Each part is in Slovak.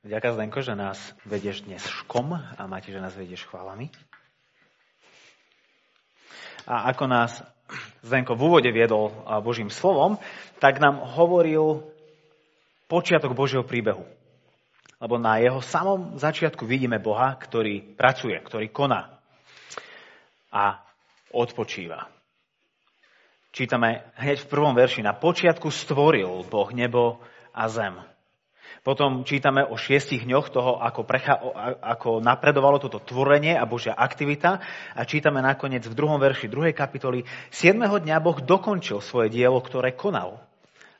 Ďakujem, Zdenko, že nás vedieš dnes škom a Mati, že nás vedieš chválami. A ako nás Zdenko v úvode viedol Božím slovom, tak nám hovoril počiatok Božieho príbehu. Lebo na jeho samom začiatku vidíme Boha, ktorý pracuje, ktorý koná a odpočíva. Čítame hneď v prvom verši. Na počiatku stvoril Boh nebo a zem. Potom čítame o 6 dňoch toho, ako napredovalo toto tvorenie a Božia aktivita. A čítame nakoniec v 2. verši 2. kapitoly. 7. dňa Boh dokončil svoje dielo, ktoré konal.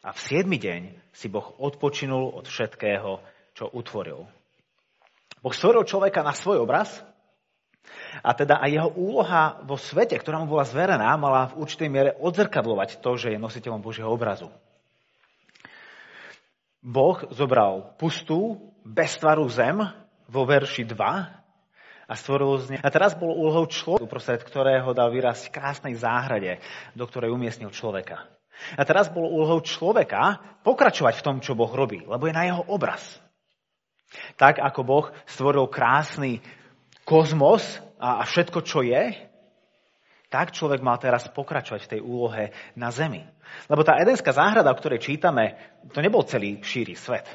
A v 7. deň si Boh odpočinul od všetkého, čo utvoril. Boh stvoril človeka na svoj obraz. A teda aj jeho úloha vo svete, ktorá mu bola zverená, mala v určitej miere odzrkadlovať to, že je nositeľom Božieho obrazu. Boh zobral pustú, beztvarú zem vo verši 2 a stvoril z nej. A teraz bolo úlohou človeka, uprostred ktorého dal vyrásť krásnej záhrade, do ktorej umiestnil človeka. A teraz bolo úlohou človeka pokračovať v tom, čo Boh robí, lebo je na jeho obraz. Tak ako Boh stvoril krásny kozmos a všetko, čo je, tak človek mal teraz pokračovať v tej úlohe na zemi. Lebo tá Edenská záhrada, o ktorej čítame, to nebol celý širý svet.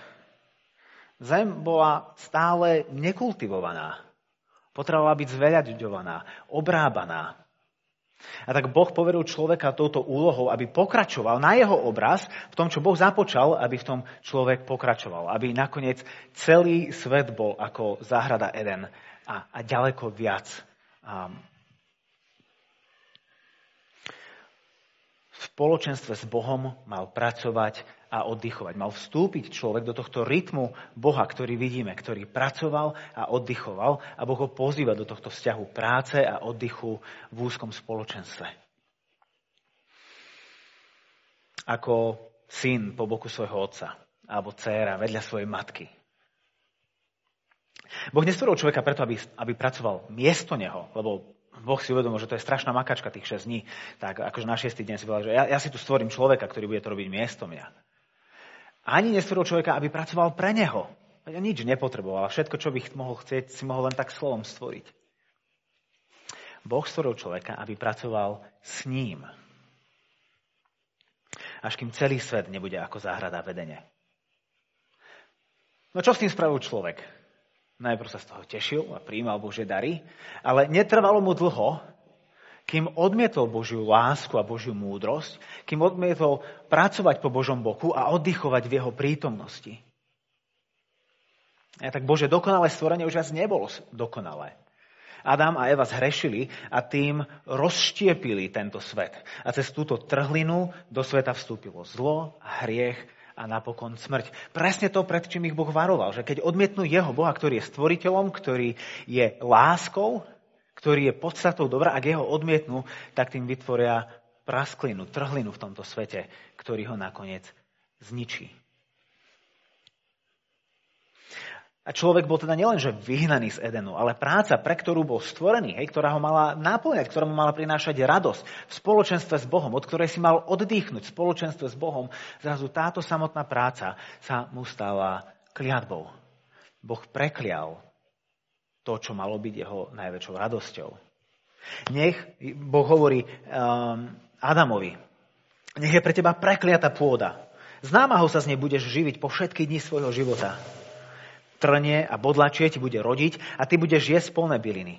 Zem bola stále nekultivovaná. Potrebovala byť zveľaďovaná, obrábaná. A tak Boh poveril človeka touto úlohou, aby pokračoval na jeho obraz v tom, čo Boh započal, aby v tom človek pokračoval. Aby nakoniec celý svet bol ako záhrada Eden. A ďaleko viac. V spoločenstve s Bohom mal pracovať a oddychovať. Mal vstúpiť človek do tohto rytmu Boha, ktorý vidíme, ktorý pracoval a oddychoval a Boh ho pozýva do tohto vzťahu práce a oddychu v úzkom spoločenstve. Ako syn po boku svojho otca alebo dcéra vedľa svojej matky. Boh nestvoril človeka preto, aby pracoval miesto neho, lebo Boh si uvedomil, že to je strašná makačka tých 6 dní. Tak akože na 6. deň si povedal, že ja si tu stvorím človeka, ktorý bude to robiť miesto mňa. Ani nestvoril človeka, aby pracoval pre neho. Nič nepotreboval. Všetko, čo by mohol chcieť, si mohol len tak slovom stvoriť. Boh stvoril človeka, aby pracoval s ním. Až kým celý svet nebude ako záhrada vedenie. No čo s tým spravil človek? Najprv sa z toho tešil a prijímal Božie dary, ale netrvalo mu dlho, kým odmietol Božiu lásku a Božiu múdrosť, kým odmietol pracovať po Božom boku a oddychovať v jeho prítomnosti. A tak Bože dokonalé stvorenie už viac nebolo dokonalé. Adam a Eva zhrešili a tým rozštiepili tento svet. A cez túto trhlinu do sveta vstúpilo zlo a hriech, a napokon smrť. Presne to, pred čím ich Boh varoval, že keď odmietnú jeho Boha, ktorý je stvoriteľom, ktorý je láskou, ktorý je podstatou dobra, ak jeho odmietnú, tak tým vytvoria prasklinu, trhlinu v tomto svete, ktorý ho nakoniec zničí. A človek bol teda nielenže vyhnaný z Edenu, ale práca, pre ktorú bol stvorený, ktorá ho mala náplňať, ktorá mu mala prinášať radosť v spoločenstve s Bohom, od ktorej si mal oddychnúť v spoločenstve s Bohom, zrazu táto samotná práca sa mu stala kliatbou. Boh preklial to, čo malo byť jeho najväčšou radosťou. Nech, Boh hovorí Adamovi, nech je pre teba prekliatá pôda. S námahou sa z nej budeš živiť po všetky dni svojho života. Trnie a bodlačie ti bude rodiť a ty budeš jesť plné byliny.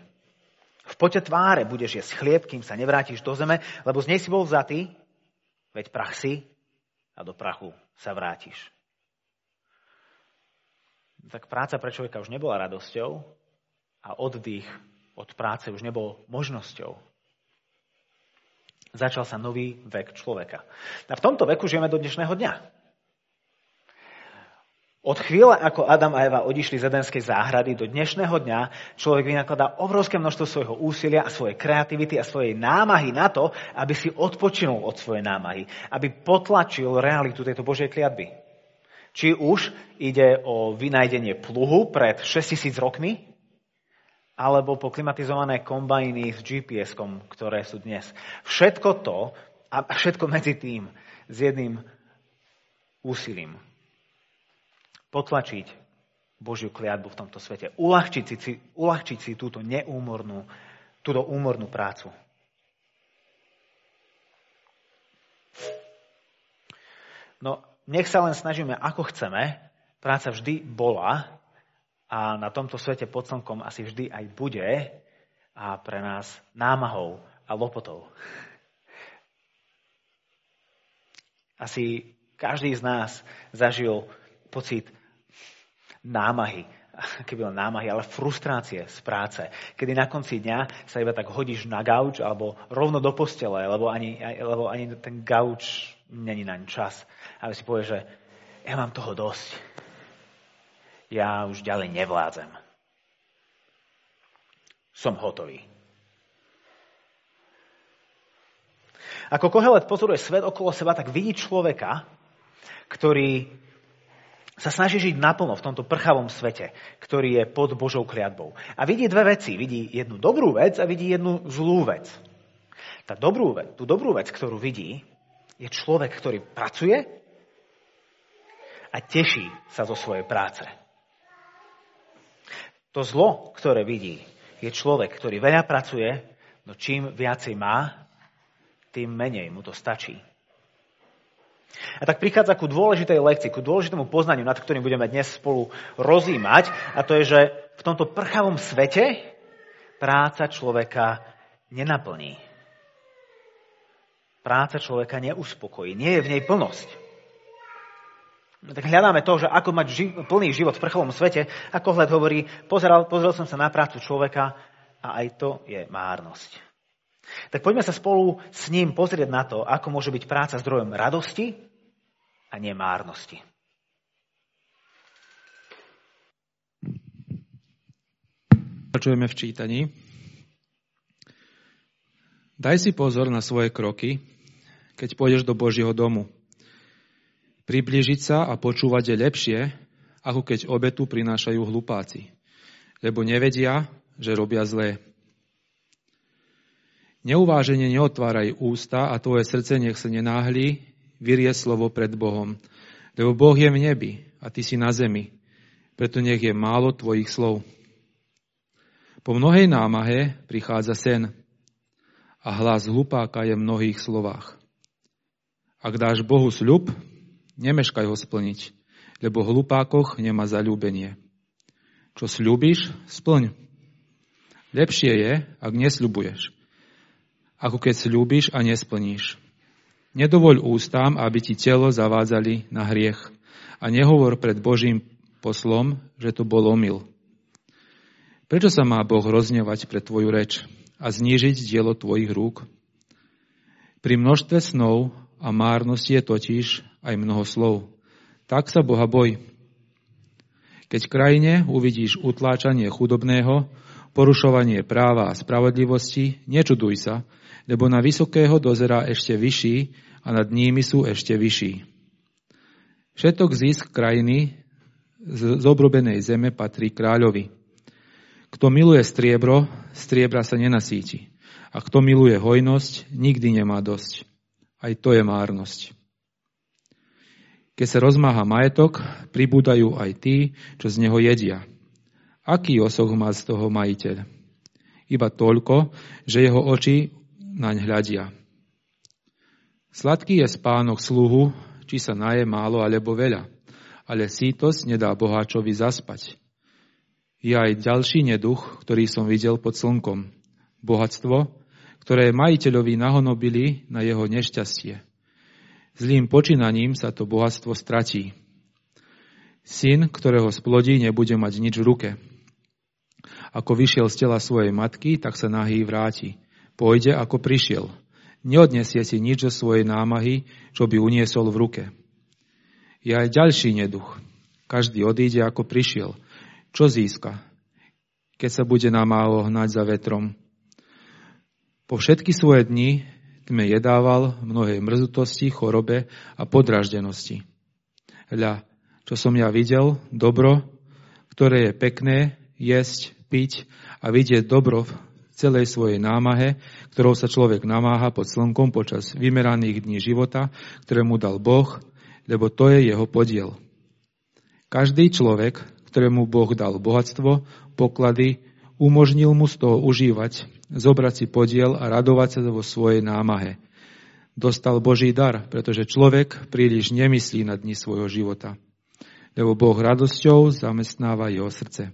V pote tváre budeš jesť chlieb, kým sa nevrátiš do zeme, lebo z nej si bol vzatý, veď prach si a do prachu sa vrátiš. Tak práca pre človeka už nebola radosťou a oddych od práce už nebol možnosťou. Začal sa nový vek človeka. A v tomto veku žijeme do dnešného dňa. Od chvíle, ako Adam a Eva odišli z Edenskej záhrady, do dnešného dňa človek vynakladá obrovské množstvo svojho úsilia a svojej kreativity a svojej námahy na to, aby si odpočinul od svojej námahy, aby potlačil realitu tejto Božej kliatby. Či už ide o vynájdenie pluhu pred 6000 rokmi, alebo po klimatizované kombajny s GPS-kom, ktoré sú dnes. Všetko to a všetko medzi tým s jedným úsilím. Potlačiť Božiu kliatbu v tomto svete. Uľahčiť si túto neúmornú, túto úmornú prácu. No, nech sa len snažíme, ako chceme. Práca vždy bola a na tomto svete pod slnkom asi vždy aj bude a pre nás námahou a lopotou. Asi každý z nás zažil pocit námahy, keby len námahy, ale frustrácie z práce. Kedy na konci dňa sa iba tak hodíš na gauč alebo rovno do postele, lebo ani ten gauč není naň čas. Ale si povieš, že ja mám toho dosť. Ja už ďalej nevládzem. Som hotový. Ako Kohelet pozoruje svet okolo seba, tak vidí človeka, ktorý sa snaží žiť naplno v tomto prchavom svete, ktorý je pod Božou kliatbou. A vidí dve veci. Vidí jednu dobrú vec a vidí jednu zlú vec. Tú dobrú vec, ktorú vidí, je človek, ktorý pracuje a teší sa zo svojej práce. To zlo, ktoré vidí, je človek, ktorý veľa pracuje, no čím viacej má, tým menej mu to stačí. A tak prichádza ku dôležitej lekcii, ku dôležitému poznaniu, nad ktorým budeme dnes spolu rozímať, a to je, že v tomto prchavom svete práca človeka nenaplní. Práca človeka neuspokojí, nie je v nej plnosť. Tak hľadáme to, že ako mať plný život v prchavom svete, a Kohelet hovorí, pozrel som sa na prácu človeka a aj to je márnosť. Tak poďme sa spolu s ním pozrieť na to, ako môže byť práca zdrojom radosti a nie márnosti. Pokračujeme v čítaní. Daj si pozor na svoje kroky, keď pôjdeš do Božieho domu. Priblížiť sa a počúvať je lepšie, ako keď obetu prinášajú hlupáci, lebo nevedia, že robia zlé. Neuvážene neotváraj ústa a tvoje srdce nech sa nenáhlí, vyrie slovo pred Bohom. Lebo Boh je v nebi a ty si na zemi, preto nech je málo tvojich slov. Po mnohej námahe prichádza sen a hlas hlupáka je v mnohých slovách. Ak dáš Bohu sľub, nemeškaj ho splniť, lebo v hlupákoch nemá zaľúbenie. Čo sľubíš, splň. Lepšie je, ak nesľubuješ, ako keď sľúbiš a nesplníš. Nedovoľ ústam, aby ti telo zavádzali na hriech a nehovor pred Božím poslom, že to bol omyl. Prečo sa má Boh rozhnevať pre tvoju reč a znížiť dielo tvojich rúk? Pri množstve snov a márnosti je totiž aj mnoho slov. Tak sa Boha boj. Keď v krajine uvidíš utláčanie chudobného, porušovanie práva a spravodlivosti, nečuduj sa, lebo na vysokého dozerá ešte vyšší a nad nimi sú ešte vyšší. Všetok zisk krajiny z obrobenej zeme patrí kráľovi. Kto miluje striebro, striebra sa nenasíti. A kto miluje hojnosť, nikdy nemá dosť. Aj to je márnosť. Keď sa rozmáha majetok, pribúdajú aj tí, čo z neho jedia. Aký osoch má z toho majiteľ? Iba toľko, že jeho oči naň hľadia. Sladký je spánok sluhu, či sa naje málo alebo veľa, ale sítosť nedá boháčovi zaspať. Je aj ďalší neduch, ktorý som videl pod slnkom. Bohatstvo, ktoré majiteľovi nahonobili na jeho nešťastie. Zlým počínaním sa to bohatstvo stratí. Syn, ktorého splodí, nebude mať nič v ruke. Ako vyšiel z tela svojej matky, tak sa nahý vráti. Pôjde, ako prišiel. Neodnesie si nič zo svojej námahy, čo by uniesol v ruke. Je aj ďalší neduch. Každý odíde, ako prišiel. Čo získa, keď sa bude namálo hnať za vetrom? Po všetky svoje dni tme jedával mnohej mrzutosti, chorobe a podraždenosti. Hľa, čo som ja videl, dobro, ktoré je pekné, jesť, piť a vidieť dobro v celej svojej námahe, ktorou sa človek namáha pod slnkom počas vymeraných dní života, ktoré mu dal Boh, lebo to je jeho podiel. Každý človek, ktorému Boh dal bohatstvo, poklady, umožnil mu z toho užívať, zobrať si podiel a radovať sa vo svojej námahe. Dostal Boží dar, pretože človek príliš nemyslí na dni svojho života, lebo Boh radosťou zamestnáva jeho srdce.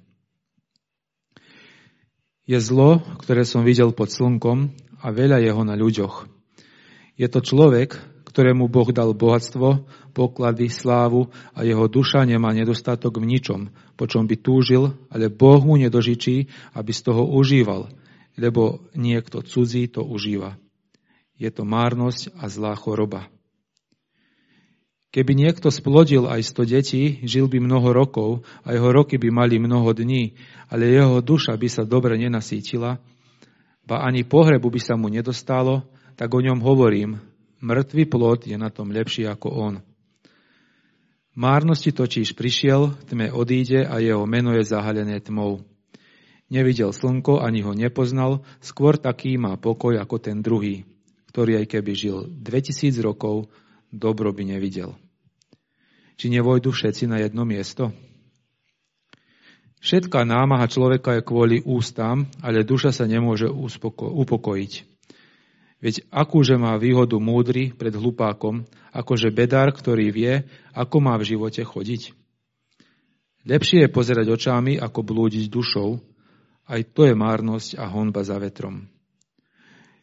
Je zlo, ktoré som videl pod slnkom a veľa jeho na ľuďoch. Je to človek, ktorému Boh dal bohatstvo, poklady, slávu a jeho duša nemá nedostatok v ničom, po čom by túžil, ale Boh mu nedožičí, aby z toho užíval, lebo niekto cudzí to užíva. Je to márnosť a zlá choroba. Keby niekto splodil aj 100 detí, žil by mnoho rokov a jeho roky by mali mnoho dní, ale jeho duša by sa dobre nenasýtila, ba ani pohrebu by sa mu nedostalo, tak o ňom hovorím, mŕtvý plod je na tom lepší ako on. Márnosti totiž prišiel, tme odíde a jeho meno je zahalené tmou. Nevidel slnko, ani ho nepoznal, skôr taký má pokoj ako ten druhý, ktorý aj keby žil 2000 rokov, dobro by nevidel. Či nevojdu všetci na jedno miesto? Všetká námaha človeka je kvôli ústam, ale duša sa nemôže upokojiť. Veď akúže má výhodu múdry pred hlupákom, akože bedár, ktorý vie, ako má v živote chodiť. Lepšie je pozerať očami, ako blúdiť dušou, aj to je márnosť a honba za vetrom.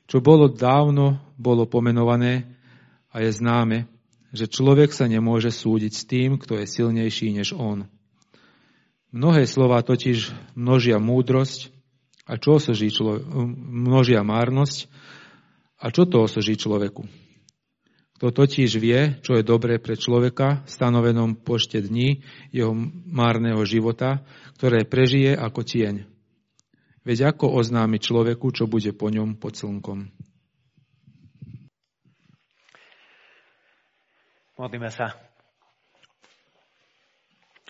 Čo bolo dávno, bolo pomenované a je známe, že človek sa nemôže súdiť s tým, kto je silnejší než on. Mnohé slová totiž množia múdrosť a čo osoží množia márnosť a čo to osoží človeku. Kto totiž vie, čo je dobré pre človeka v stanovenom počte dní jeho márneho života, ktoré prežije ako tieň. Veď ako oznámi človeku, čo bude po ňom pod slnkom? Modlíme sa.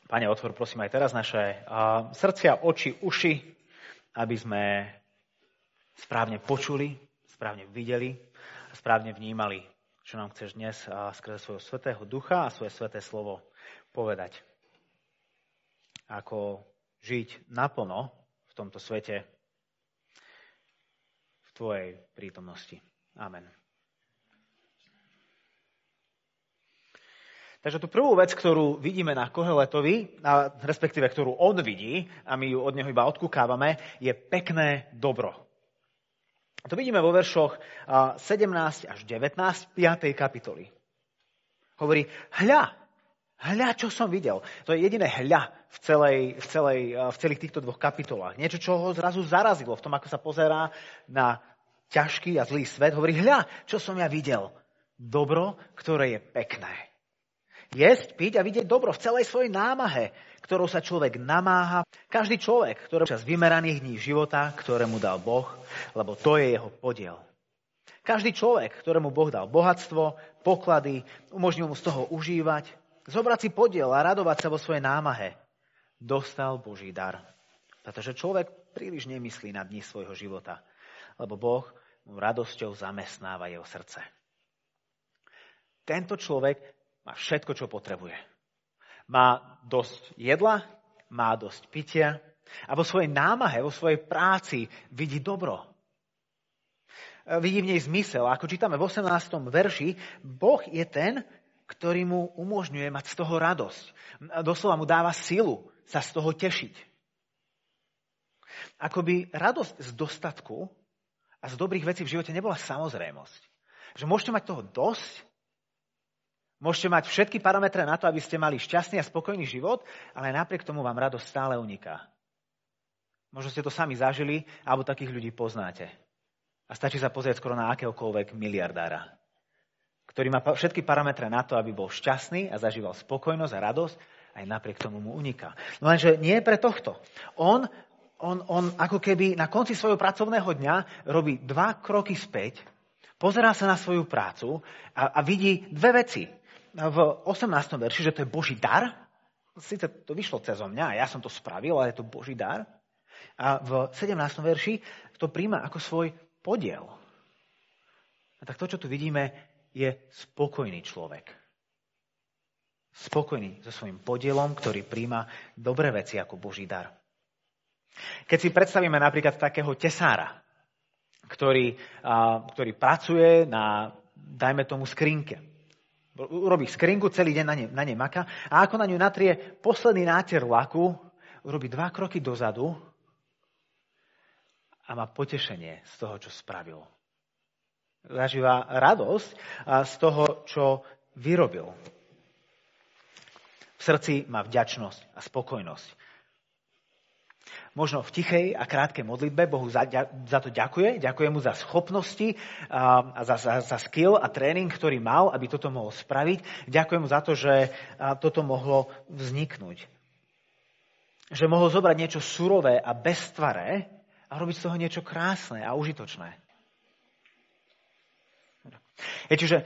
Pane, otvor prosím aj teraz naše srdcia, oči, uši, aby sme správne počuli, správne videli a správne vnímali, čo nám chceš dnes skrze svojho svätého ducha a svoje sväté slovo povedať. Ako žiť naplno v tomto svete, v tvojej prítomnosti. Amen. Takže tú prvú vec, ktorú vidíme na Koheletovi, respektíve ktorú on vidí, a my ju od neho iba odkúkávame, je pekné dobro. To vidíme vo veršoch 17 až 19, 5. kapitoly. Hovorí, hľa, čo som videl. To je jediné hľa v celých týchto dvoch kapitolách. Niečo, čo ho zrazu zarazilo v tom, ako sa pozerá na ťažký a zlý svet. Hovorí, hľa, čo som ja videl. Dobro, ktoré je pekné. Jesť, piť a vidieť dobro v celej svojej námahe, ktorou sa človek namáha. Každý človek, ktorý čas vymeraných dní života, ktorému dal Boh, lebo to je jeho podiel. Každý človek, ktorému Boh dal bohatstvo, poklady, umožnil mu z toho užívať, zobrať si podiel a radovať sa vo svojej námahe, dostal Boží dar. Pretože človek príliš nemyslí na dni svojho života, lebo Boh mu radosťou zamestnáva jeho srdce. Tento človek má všetko, čo potrebuje. Má dosť jedla, má dosť pitia a vo svojej námahe, vo svojej práci vidí dobro. Vidí v nej zmysel. Ako čítame v 18. verši, Boh je ten, ktorý mu umožňuje mať z toho radosť. Doslova mu dáva silu sa z toho tešiť. Akoby radosť z dostatku a z dobrých vecí v živote nebola samozrejmosť. Že môžete mať toho dosť, môžete mať všetky parametre na to, aby ste mali šťastný a spokojný život, ale napriek tomu vám radosť stále uniká. Možno ste to sami zažili, alebo takých ľudí poznáte. A stačí sa pozrieť skoro na akéhokoľvek miliardára, ktorý má všetky parametre na to, aby bol šťastný a zažíval spokojnosť a radosť, aj napriek tomu mu uniká. No lenže nie pre tohto. On ako keby na konci svojho pracovného dňa robí 2 kroky späť, pozerá sa na svoju prácu a vidí 2 veci. V 18. verši, že to je Boží dar. Sice to vyšlo cezo mňa, ja som to spravil, ale je to Boží dar. A v 17. verši to príjma ako svoj podiel. A tak to, čo tu vidíme, je spokojný človek. Spokojný so svojím podielom, ktorý príjma dobré veci ako Boží dar. Keď si predstavíme napríklad takého tesára, ktorý pracuje na, dajme tomu, skrinke. Urobí skrinku, celý deň na nej maká a ako na ňu natrie posledný náter laku, urobí 2 kroky dozadu a má potešenie z toho, čo spravil. Zažíva radosť z toho, čo vyrobil. V srdci má vďačnosť a spokojnosť. Možno v tichej a krátkej modlitbe Bohu za to ďakuje. Ďakuje mu za schopnosti a za skill a tréning, ktorý mal, aby toto mohol spraviť. Ďakuje mu za to, že toto mohlo vzniknúť. Že mohol zobrať niečo surové a beztvaré a robiť z toho niečo krásne a užitočné. Čiže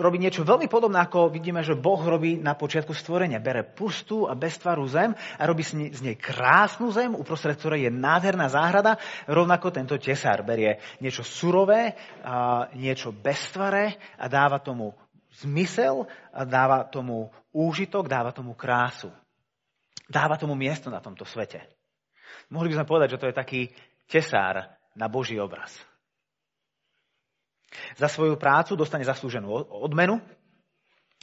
robí niečo veľmi podobné, ako vidíme, že Boh robí na počiatku stvorenia. Bere pustú a beztvarú zem a robí z nej krásnu zem, uprostred ktorej je nádherná záhrada. Rovnako tento tesár berie niečo surové, niečo beztvaré a dáva tomu zmysel, a dáva tomu úžitok, dáva tomu krásu. Dáva tomu miesto na tomto svete. Mohli by sme povedať, že to je taký tesár na Boží obraz. Za svoju prácu dostane zaslúženú odmenu.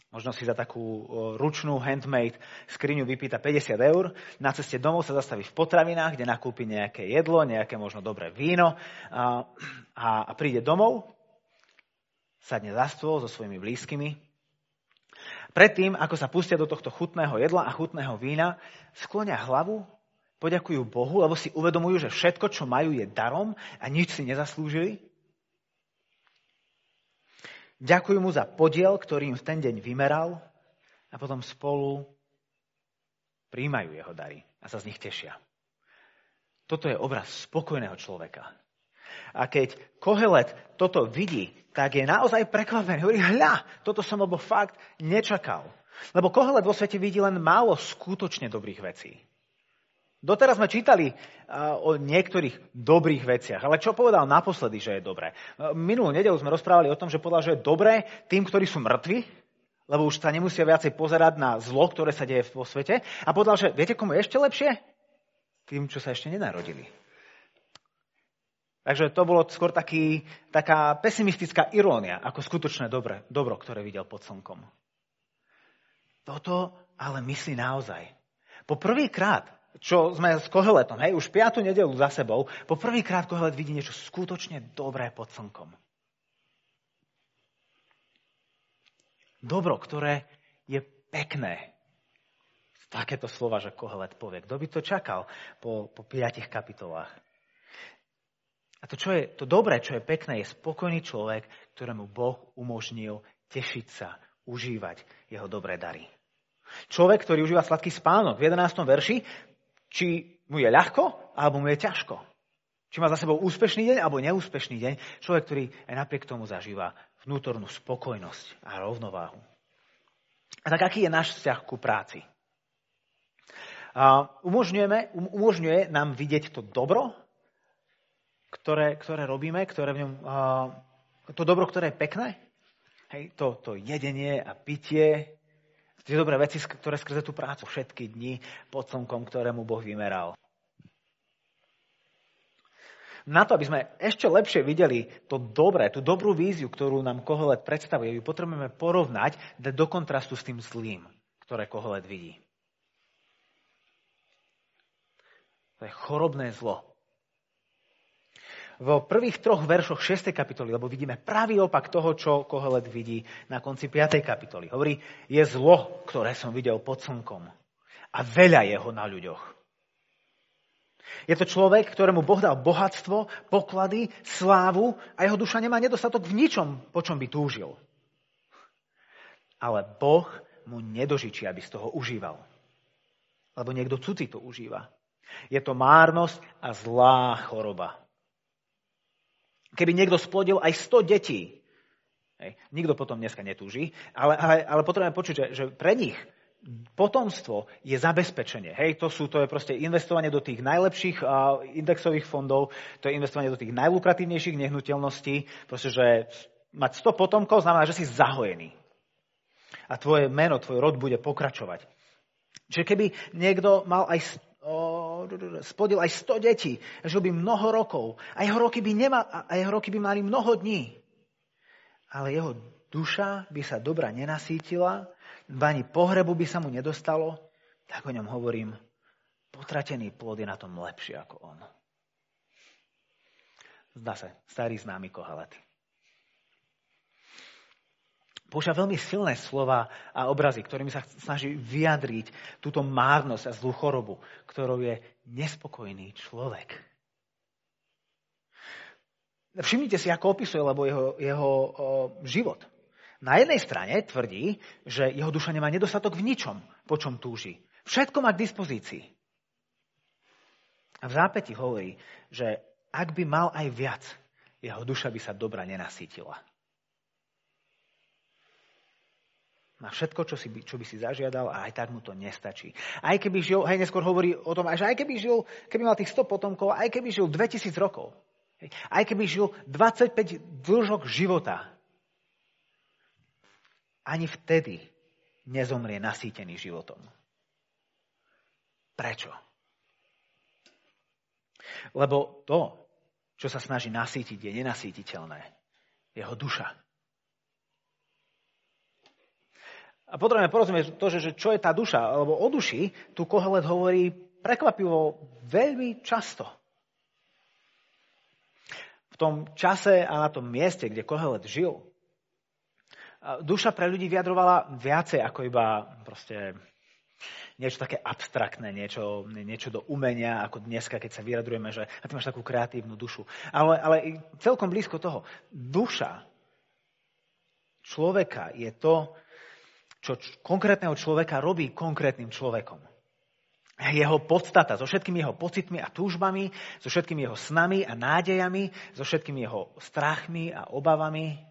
Možno si za takú ručnú handmade skriňu vypýta 50 €. Na ceste domov sa zastaví v potravinách, kde nakúpi nejaké jedlo, nejaké možno dobré víno a príde domov, sadne za stôl so svojimi blízkymi. Predtým, ako sa pustia do tohto chutného jedla a chutného vína, sklonia hlavu, poďakujú Bohu, lebo si uvedomujú, že všetko, čo majú, je darom a nič si nezaslúžili. Ďakujú mu za podiel, ktorý im v ten deň vymeral a potom spolu prijímajú jeho dary a sa z nich tešia. Toto je obraz spokojného človeka. A keď Kohelet toto vidí, tak je naozaj prekvapený. Hovorí, hľa, toto som lebo fakt nečakal. Lebo Kohelet vo svete vidí len málo skutočne dobrých vecí. Doteraz sme čítali o niektorých dobrých veciach, ale čo povedal naposledy, že je dobré? Minulú nedeľu sme rozprávali o tom, že povedal, že je dobré tým, ktorí sú mŕtvi, lebo už sa nemusia viacej pozerať na zlo, ktoré sa deje vo svete. A povedal, že viete, komu je ešte lepšie? Tým, čo sa ešte nenarodili. Takže to bolo skôr taká pesimistická irónia, ako skutočné dobro, ktoré videl pod slnkom. Toto ale myslí naozaj. Po prvýkrát, čo sme s Koheletom, hej, už 5. nedeľu za sebou, po prvýkrát Kohelet vidí niečo skutočne dobré pod slnkom. Dobro, ktoré je pekné. Takéto slova, že Kohelet povie. Kto by to čakal po 5 kapitolách? A to dobré, čo je pekné, je spokojný človek, ktorému Boh umožnil tešiť sa, užívať jeho dobré dary. Človek, ktorý užíva sladký spánok v 11. verši, či mu je ľahko, alebo mu je ťažko. Či má za sebou úspešný deň, alebo neúspešný deň. Človek, ktorý aj napriek tomu zažíva vnútornú spokojnosť a rovnováhu. A tak aký je náš vzťah ku práci? Umožňuje nám vidieť to dobro, ktoré robíme, ktoré v ňom, to dobro, ktoré je pekné. Hej, to jedenie a pitie, tie dobré veci, ktoré skrze tú prácu všetky dni pod slnkom, ktorému Boh vymeral. Na to, aby sme ešte lepšie videli to dobré, tú dobrú víziu, ktorú nám Kohelet predstavuje, ju potrebujeme porovnať do kontrastu s tým zlým, ktoré Kohelet vidí. To je chorobné zlo. V prvých 3 veršoch 6. kapitoly, lebo vidíme pravý opak toho, čo Kohelet vidí na konci 5. kapitoly. Hovorí, je zlo, ktoré som videl pod slnkom a veľa je ho na ľuďoch. Je to človek, ktorému Boh dal bohatstvo, poklady, slávu a jeho duša nemá nedostatok v ničom, po čom by túžil. Ale Boh mu nedožičí, aby z toho užíval. Lebo niekto cudzí to užíva. Je to márnosť a zlá choroba. Keby niekto splodil aj 100 detí, hej, nikto potom dneska netúži, ale potrebujeme počuť, že pre nich potomstvo je zabezpečenie. Hej, to je proste investovanie do tých najlepších indexových fondov, to je investovanie do tých najlukratívnejších nehnuteľností, proste, že mať 100 potomkov znamená, že si zahojený. A a tvoje meno, tvoj rod bude pokračovať. Čiže keby niekto mal aj spodil aj 100 detí, žil by mnoho rokov a jeho roky by mali mnoho dní. Ale jeho duša by sa dobra nenasítila, ani pohrebu by sa mu nedostalo, tak o ňom hovorím, potratený plod je na tom lepšie ako on. Zdá sa, starý známy Kohelet. Používa veľmi silné slova a obrazy, ktorými sa snaží vyjadriť túto márnosť a zlú chorobu, ktorou je nespokojný človek. Všimnite si, ako opisuje, lebo jeho život. Na jednej strane tvrdí, že jeho duša nemá nedostatok v ničom, po čom túži. Všetko má k dispozícii. A v zápäti hovorí, že ak by mal aj viac, jeho duša by sa dobra nenasítila. Má všetko, čo by si zažiadal, a aj tak mu to nestačí. Aj keby žil, hej, neskôr hovorí o tom, že aj keby žil, keby mal tých 100 potomkov, aj keby žil 2000 rokov, hej, aj keby žil 25 dĺžok života, ani vtedy nezomrie nasýtený životom. Prečo? Lebo to, čo sa snaží nasýtiť, je nenasýtiteľné. Jeho duša. A potrebujeme porozumieť to, že čo je tá duša, alebo o duši tu Kohelet hovorí prekvapivo veľmi často. V tom čase a na tom mieste, kde Kohelet žil, duša pre ľudí vyjadrovala viacej ako iba proste niečo také abstraktné, niečo do umenia, ako dneska, keď sa vyjadrujeme, že ty máš takú kreatívnu dušu. Ale celkom blízko toho. Duša človeka je to, čo konkrétneho človeka robí konkrétnym človekom. Jeho podstata, so všetkými jeho pocitmi a túžbami, so všetkými jeho snami a nádejami, so všetkými jeho strachmi a obavami,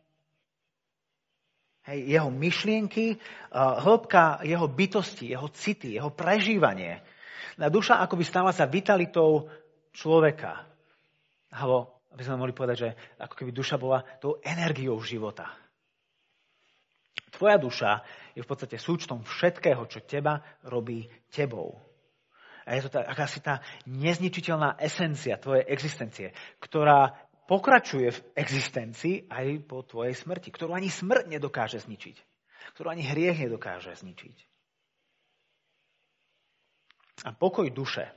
jeho myšlienky, hĺbka jeho bytosti, jeho city, jeho prežívanie. A duša akoby stála sa vitalitou človeka. Alebo, aby sme mohli povedať, že ako keby duša bola tou energiou života. Tvoja duša je v podstate súčtom všetkého, čo teba robí tebou. A je to akási tá nezničiteľná esencia tvojej existencie, ktorá pokračuje v existencii aj po tvojej smrti, ktorú ani smrť nedokáže zničiť, ktorú ani hriech nedokáže zničiť. A pokoj duše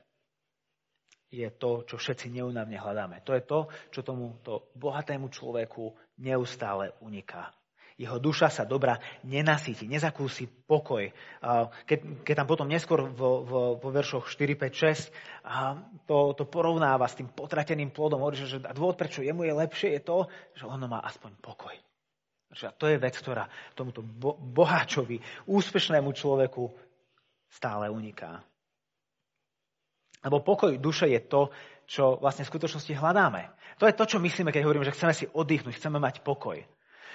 je to, čo všetci neúnavne hľadáme. To je to, čo tomuto bohatému človeku neustále uniká. Jeho duša sa dobra nenasíti, nezakúsi pokoj. Keď tam potom neskôr vo veršoch 4, 5, 6 to porovnáva s tým potrateným plodom, že dôvod, prečo jemu je lepšie, je to, že ono má aspoň pokoj. A to je vec, ktorá tomuto boháčovi, úspešnému človeku stále uniká. Lebo pokoj duše je to, čo vlastne v skutočnosti hľadáme. To je to, čo myslíme, keď hovoríme, že chceme si oddychnúť, chceme mať pokoj.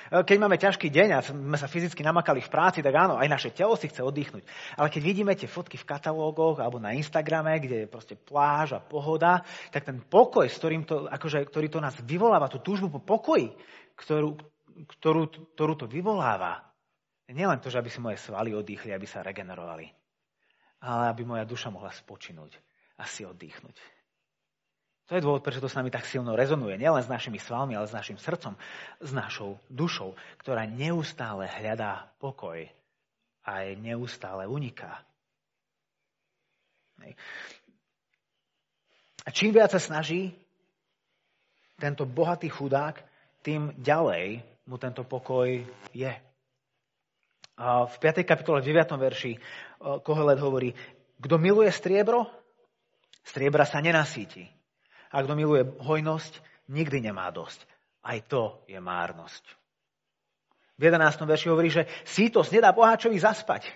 Keď máme ťažký deň a sme sa fyzicky namakali v práci, tak áno, aj naše telo si chce oddychnúť. Ale keď vidíme tie fotky v katalógoch alebo na Instagrame, kde je proste pláž a pohoda, tak ten pokoj, s ktorým to, akože, ktorý to nás vyvoláva, tú túžbu po pokoji, ktorú to vyvoláva, nielen to, že aby si moje svaly oddychli, aby sa regenerovali, ale aby moja duša mohla spočinúť a si oddychnúť. To je dôvod, prečo to s nami tak silno rezonuje. Nielen s našimi svalmi, ale s našim srdcom, s našou dušou, ktorá neustále hľadá pokoj a jej neustále uniká. A čím viac sa snaží tento bohatý chudák, tým ďalej mu tento pokoj je. A v 5. kapitole, v 9. verši Kohelet hovorí, kto miluje striebro, striebra sa nenasíti. A kto miluje hojnosť, nikdy nemá dosť. Aj to je márnosť. V 11. verši hovorí, že sýtosť nedá boháčovi zaspať.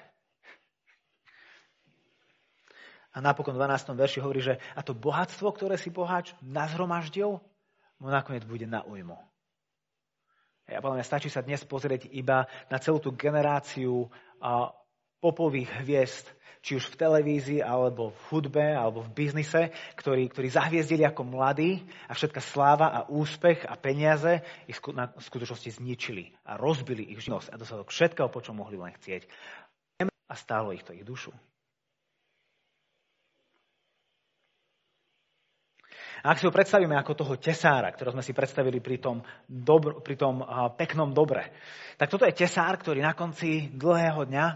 A napokon v 12. verši hovorí, že a to bohatstvo, ktoré si boháč nazhromaždil, mu nakoniec bude na újmu. A podľa mňa stačí sa dnes pozrieť iba na celú tú generáciu popových hviezd, či už v televízii, alebo v hudbe, alebo v biznise, ktorí zahviezdili ako mladí a všetká sláva a úspech a peniaze ich v skutočnosti zničili a rozbili ich život a dosadok všetkého, po čom mohli len chcieť. A stálo ich to ich dušu. A ak si ho predstavíme ako toho tesára, ktorého sme si predstavili pri tom peknom dobre, tak toto je tesár, ktorý na konci dlhého dňa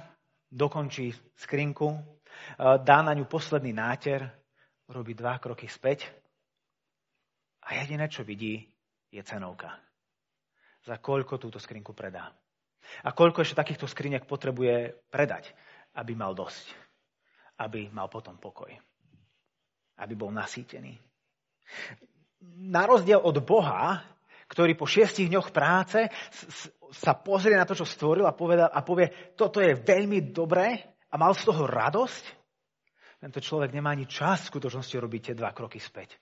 dokončí skrinku, dá na ňu posledný náter, robí 2 kroky späť a jediné, čo vidí, je cenovka. Za koľko túto skrinku predá. A koľko ešte takýchto skriniek potrebuje predať, aby mal dosť. Aby mal potom pokoj. Aby bol nasýtený. Na rozdiel od Boha, ktorý po 6 dňoch práce sa pozrie na to, čo stvoril a povie, toto je veľmi dobré a mal z toho radosť, tento človek nemá ani čas v skutočnosti robiť tie 2 kroky späť.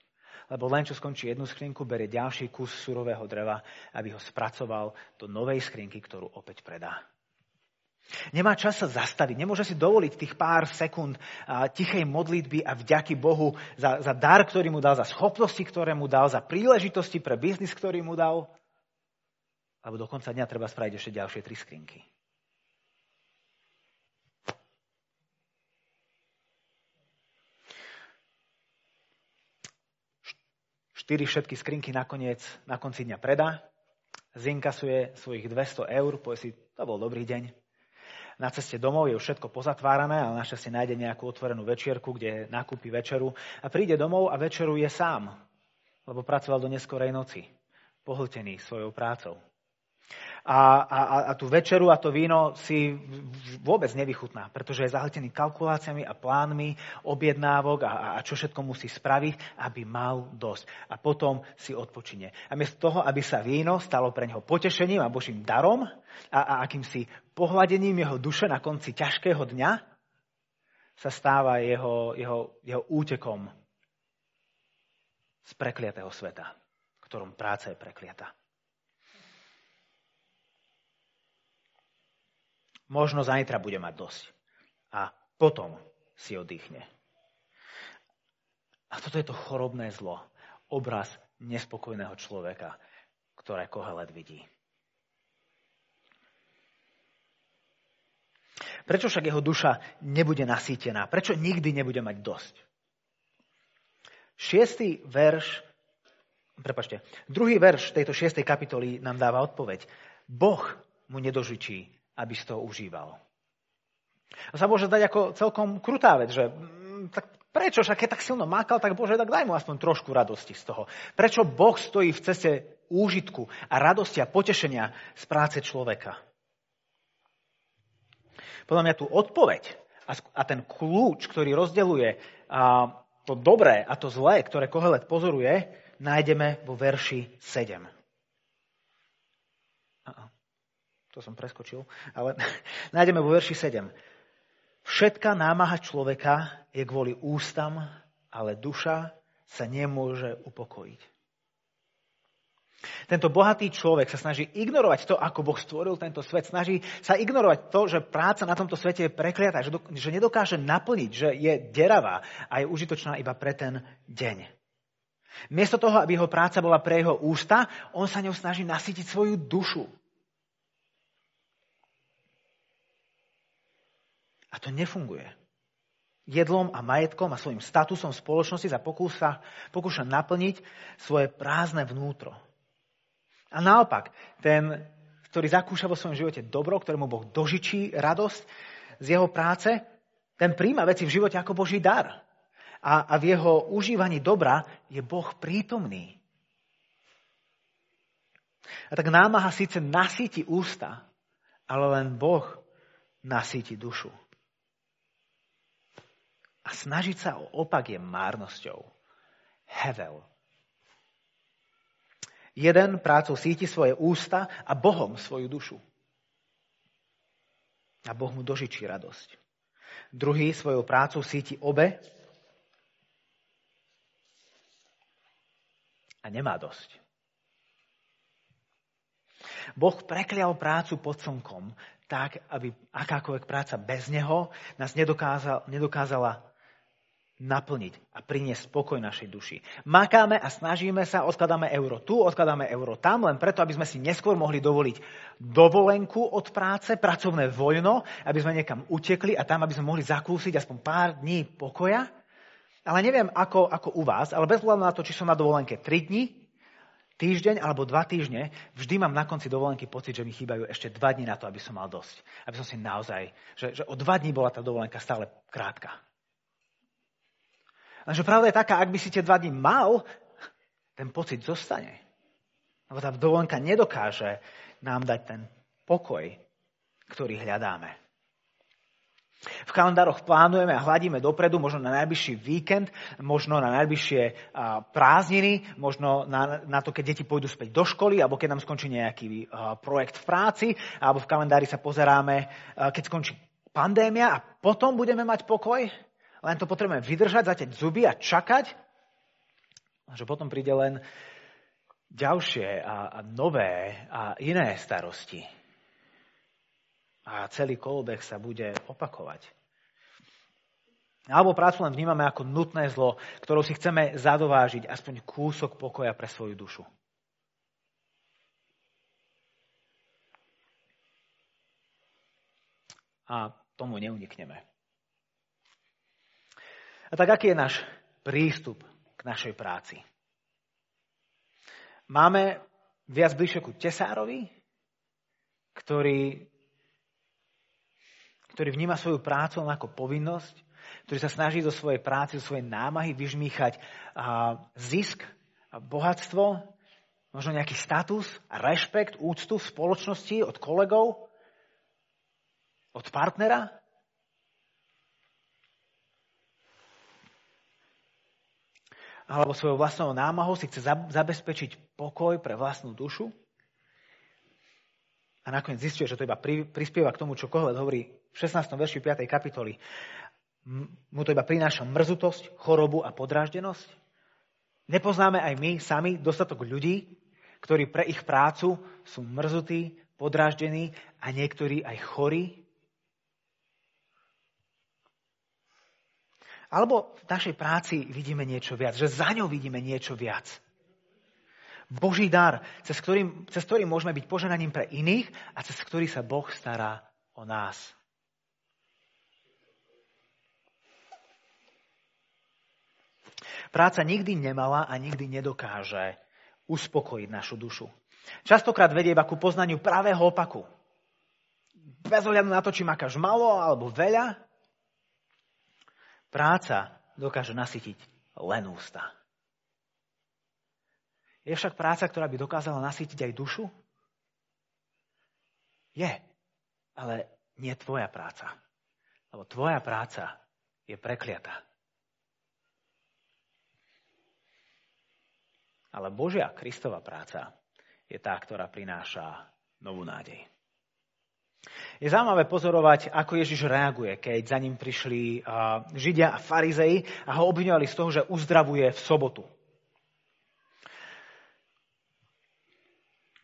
Lebo len čo skončí jednu skrinku, berie ďalší kus surového dreva, aby ho spracoval do novej skrinky, ktorú opäť predá. Nemá čas sa zastaviť, nemôže si dovoliť tých pár sekúnd tichej modlitby a vďaky Bohu za dar, ktorý mu dal, za schopnosti, ktoré mu dal, za príležitosti pre biznis, ktorý mu dal. Alebo do konca dňa treba spraviť ešte ďalšie 3 skrinky. Štyri všetky skrinky na konci dňa predá, zinkasuje svojich 200 eur, povie si, to bol dobrý deň. Na ceste domov je už všetko pozatvárané, ale našťastie nájde nejakú otvorenú večierku, kde nakúpi večeru a príde domov a večeru je sám, lebo pracoval do neskorej noci, pohltený svojou prácou. A tú večeru a to víno si vôbec nevychutná, pretože je zahltený kalkuláciami a plánmi, objednávok a čo všetko musí spraviť, aby mal dosť. A potom si odpočine. A miesto toho, aby sa víno stalo pre neho potešením a Božím darom a akýmsi pohľadením jeho duše na konci ťažkého dňa, sa stáva jeho útekom z prekliatého sveta, v ktorom práca je prekliatá. Možno zajtra bude mať dosť. A potom si oddychne. A toto je to chorobné zlo. Obraz nespokojného človeka, ktoré Kohelet vidí. Prečo však jeho duša nebude nasýtená? Prečo nikdy nebude mať dosť? 2. verš tejto 6. kapitoly nám dáva odpoveď. Boh mu nedožičí, aby si to užíval. A sa môže zdať ako celkom krutá vec, že tak prečo, však keď tak silno mákal, tak Bože, tak daj mu aspoň trošku radosti z toho. Prečo Boh stojí v ceste úžitku a radosti a potešenia z práce človeka? Podľa mňa tú odpoveď a ten kľúč, ktorý rozdeľuje to dobré a to zlé, ktoré Kohelet pozoruje, nájdeme vo verši 7. To som preskočil, ale nájdeme vo verši 7. Všetká námaha človeka je kvôli ústam, ale duša sa nemôže upokojiť. Tento bohatý človek sa snaží ignorovať to, ako Boh stvoril tento svet. Snaží sa ignorovať to, že práca na tomto svete je prekliatá, že nedokáže naplniť, že je deravá a je užitočná iba pre ten deň. Miesto toho, aby jeho práca bola pre jeho ústa, on sa ňou snaží nasýtiť svoju dušu. A to nefunguje. Jedlom a majetkom a svojim statusom v spoločnosti sa pokúša naplniť svoje prázdne vnútro. A naopak, ten, ktorý zakúša vo svojom živote dobro, ktorému Boh dožičí radosť z jeho práce, ten príjma veci v živote ako Boží dar. A v jeho užívaní dobra je Boh prítomný. A tak námaha síce nasýti ústa, ale len Boh nasýti dušu. A snažiť sa o opak je márnosťou. Hevel. Jeden prácou síti svoje ústa a Bohom svoju dušu. A Boh mu dožičí radosť. Druhý svojou prácou síti obe a nemá dosť. Boh preklial prácu pod slnkom, tak, aby akákoľvek práca bez neho nás nedokázala naplniť a priniesť spokoj našej duši. Makáme a snažíme sa, odkladáme euro tu, odkladáme euro tam, len preto, aby sme si neskôr mohli dovoliť dovolenku od práce, pracovné voľno, aby sme niekam utekli a tam, aby sme mohli zakúsiť aspoň pár dní pokoja. Ale neviem, ako u vás, ale bez hľadu na to, či som na dovolenke 3 dní, týždeň alebo 2 týždne, vždy mám na konci dovolenky pocit, že mi chýbajú ešte 2 dní na to, aby som mal dosť. Aby som si naozaj, že o 2 dní bola tá dovolenka stále krátka. Lenže pravda je taká, ak by si tie 2 dní mal, ten pocit zostane. Lebo tá dovolenka nedokáže nám dať ten pokoj, ktorý hľadáme. V kalendároch plánujeme a hľadíme dopredu, možno na najbližší víkend, možno na najbližšie prázdniny, možno na to, keď deti pôjdu späť do školy, alebo keď nám skončí nejaký projekt v práci, alebo v kalendári sa pozeráme, keď skončí pandémia a potom budeme mať pokoj. Len to potrebujeme vydržať, zaťať zuby a čakať, že potom príde len ďalšie a nové a iné starosti. A celý kolobeh sa bude opakovať. Alebo prácu len vnímame ako nutné zlo, ktorou si chceme zadovážiť aspoň kúsok pokoja pre svoju dušu. A tomu neunikneme. A tak aký je náš prístup k našej práci? Máme viac bližšie ku tesárovi, ktorý vníma svoju prácu ako povinnosť, ktorý sa snaží zo svojej práce, zo svojej námahy vyžmýchať zisk, bohatstvo, možno nejaký status, rešpekt, úctu v spoločnosti od kolegov, od partnera? Alebo svojou vlastnou námahou si chce zabezpečiť pokoj pre vlastnú dušu a nakoniec zistuje, že to iba prispieva k tomu, čo Kohelet hovorí v 16. verši 5. kapitoly. Mu to iba prináša mrzutosť, chorobu a podráždenosť. Nepoznáme aj my sami dostatok ľudí, ktorí pre ich prácu sú mrzutí, podráždení a niektorí aj chorí. Alebo v našej práci vidíme niečo viac, že za ňou vidíme niečo viac. Boží dar, cez ktorý môžeme byť požehnaním pre iných a cez ktorý sa Boh stará o nás. Práca nikdy nemala a nikdy nedokáže uspokojiť našu dušu. Častokrát vedie iba ku poznaniu pravého opaku. Bez ohľadu na to, či makáš malo alebo veľa, práca dokáže nasytiť len ústa. Je však práca, ktorá by dokázala nasytiť aj dušu? Je, ale nie tvoja práca. Lebo tvoja práca je prekliatá. Ale Božia, Kristova práca je tá, ktorá prináša novú nádej. Je zaujímavé pozorovať, ako Ježiš reaguje, keď za ním prišli Židia a farizei a ho obviňovali z toho, že uzdravuje v sobotu.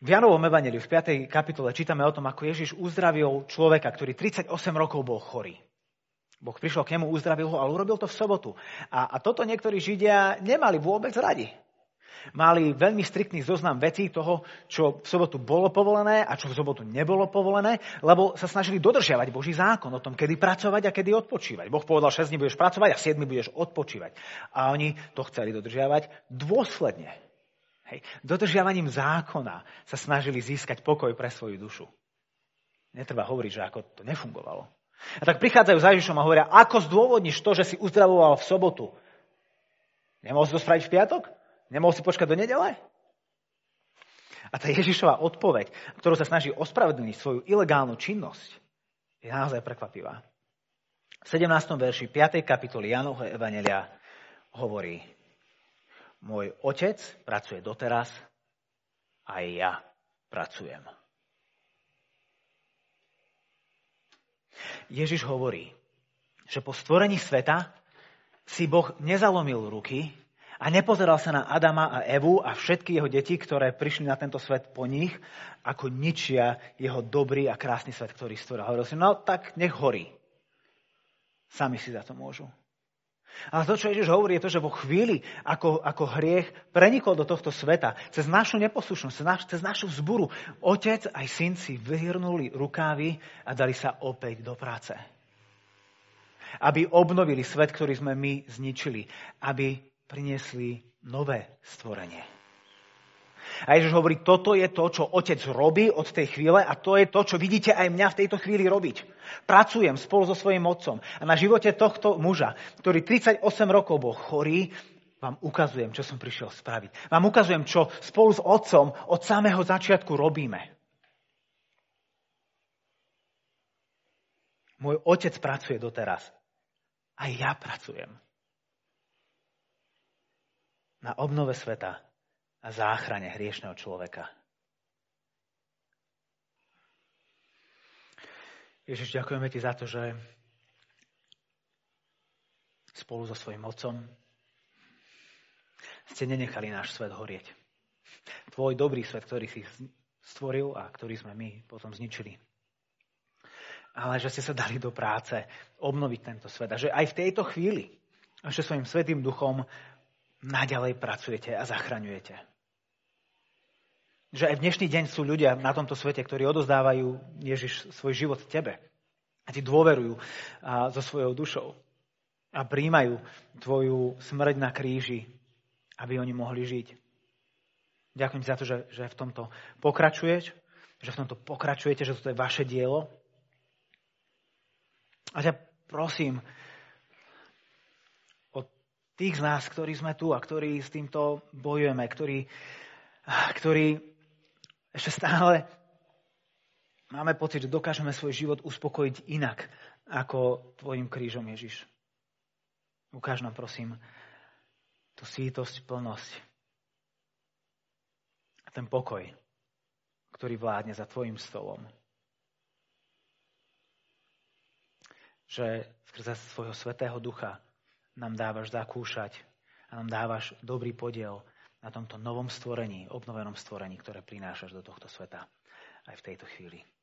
V Jánovom evanjeliu v 5. kapitole čítame o tom, ako Ježiš uzdravil človeka, ktorý 38 rokov bol chorý. Boh prišiel k nemu, uzdravil ho, ale urobil to v sobotu. A toto niektorí Židia nemali vôbec radi. Mali veľmi striktný zoznam vecí toho, čo v sobotu bolo povolené a čo v sobotu nebolo povolené, lebo sa snažili dodržiavať Boží zákon o tom, kedy pracovať a kedy odpočívať. Boh povedal, 6 dní budeš pracovať a 7 dní budeš odpočívať. A oni to chceli dodržiavať dôsledne. Hej. Dodržiavaním zákona sa snažili získať pokoj pre svoju dušu. Netreba hovoriť, že ako to nefungovalo. A tak prichádzajú za Ježišom a hovoria, ako zdôvodníš to, že si uzdravoval v sobotu? Nemohol si to spraviť v piatok? Nemohol si počkať do nedele? A tá Ježišova odpoveď, ktorú sa snaží ospravedlniť svoju ilegálnu činnosť, je naozaj prekvapivá. V 17. verši 5. kapitoly Jánovho evanjelia hovorí: Môj otec pracuje doteraz, aj ja pracujem. Ježiš hovorí, že po stvorení sveta si Boh nezalomil ruky A nepozeral sa na Adama a Evu a všetky jeho deti, ktoré prišli na tento svet po nich, ako ničia jeho dobrý a krásny svet, ktorý stvoril. Hovoril si, no tak nech horí. Sami si za to môžu. Ale to, čo Ježiš hovorí, je to, že vo chvíli, ako hriech prenikol do tohto sveta, cez našu neposlušnosť, cez našu vzburu, otec aj syn si vyhrnuli rukávy a dali sa opäť do práce. Aby obnovili svet, ktorý sme my zničili. Aby priniesli nové stvorenie. A Ježiš hovorí, toto je to, čo otec robí od tej chvíle a to je to, čo vidíte aj mňa v tejto chvíli robiť. Pracujem spolu so svojím otcom a na živote tohto muža, ktorý 38 rokov bol chorý, vám ukazujem, čo som prišiel spraviť. Vám ukazujem, čo spolu s otcom od samého začiatku robíme. Môj otec pracuje doteraz. Aj ja pracujem. Na obnove sveta a záchrane hriešného človeka. Ježiš, ďakujeme ti za to, že spolu so svojím otcom ste nenechali náš svet horieť. Tvoj dobrý svet, ktorý si stvoril a ktorý sme my potom zničili. Ale že ste sa dali do práce obnoviť tento svet. A že aj v tejto chvíli, a že svojím svätým duchom naďalej pracujete a zachraňujete. Že aj v dnešný deň sú ľudia na tomto svete, ktorí odozdávajú Ježiš svoj život tebe a ti dôverujú so svojou dušou a príjmajú tvoju smrť na kríži, aby oni mohli žiť. Ďakujem ti za to, že v tomto pokračuješ, že v tomto pokračujete, že toto je vaše dielo. A ťa prosím, tých z nás, ktorí sme tu a ktorí s týmto bojujeme, ktorí ešte stále máme pocit, že dokážeme svoj život uspokojiť inak ako tvojim krížom, Ježiš. Ukáž nám, prosím, tú sýtosť, plnosť a ten pokoj, ktorý vládne za tvojim stolom. Že skrze svojho svätého ducha nám dávaš zakúšať a nám dávaš dobrý podiel na tomto novom stvorení, obnovenom stvorení, ktoré prinášaš do tohto sveta aj v tejto chvíli.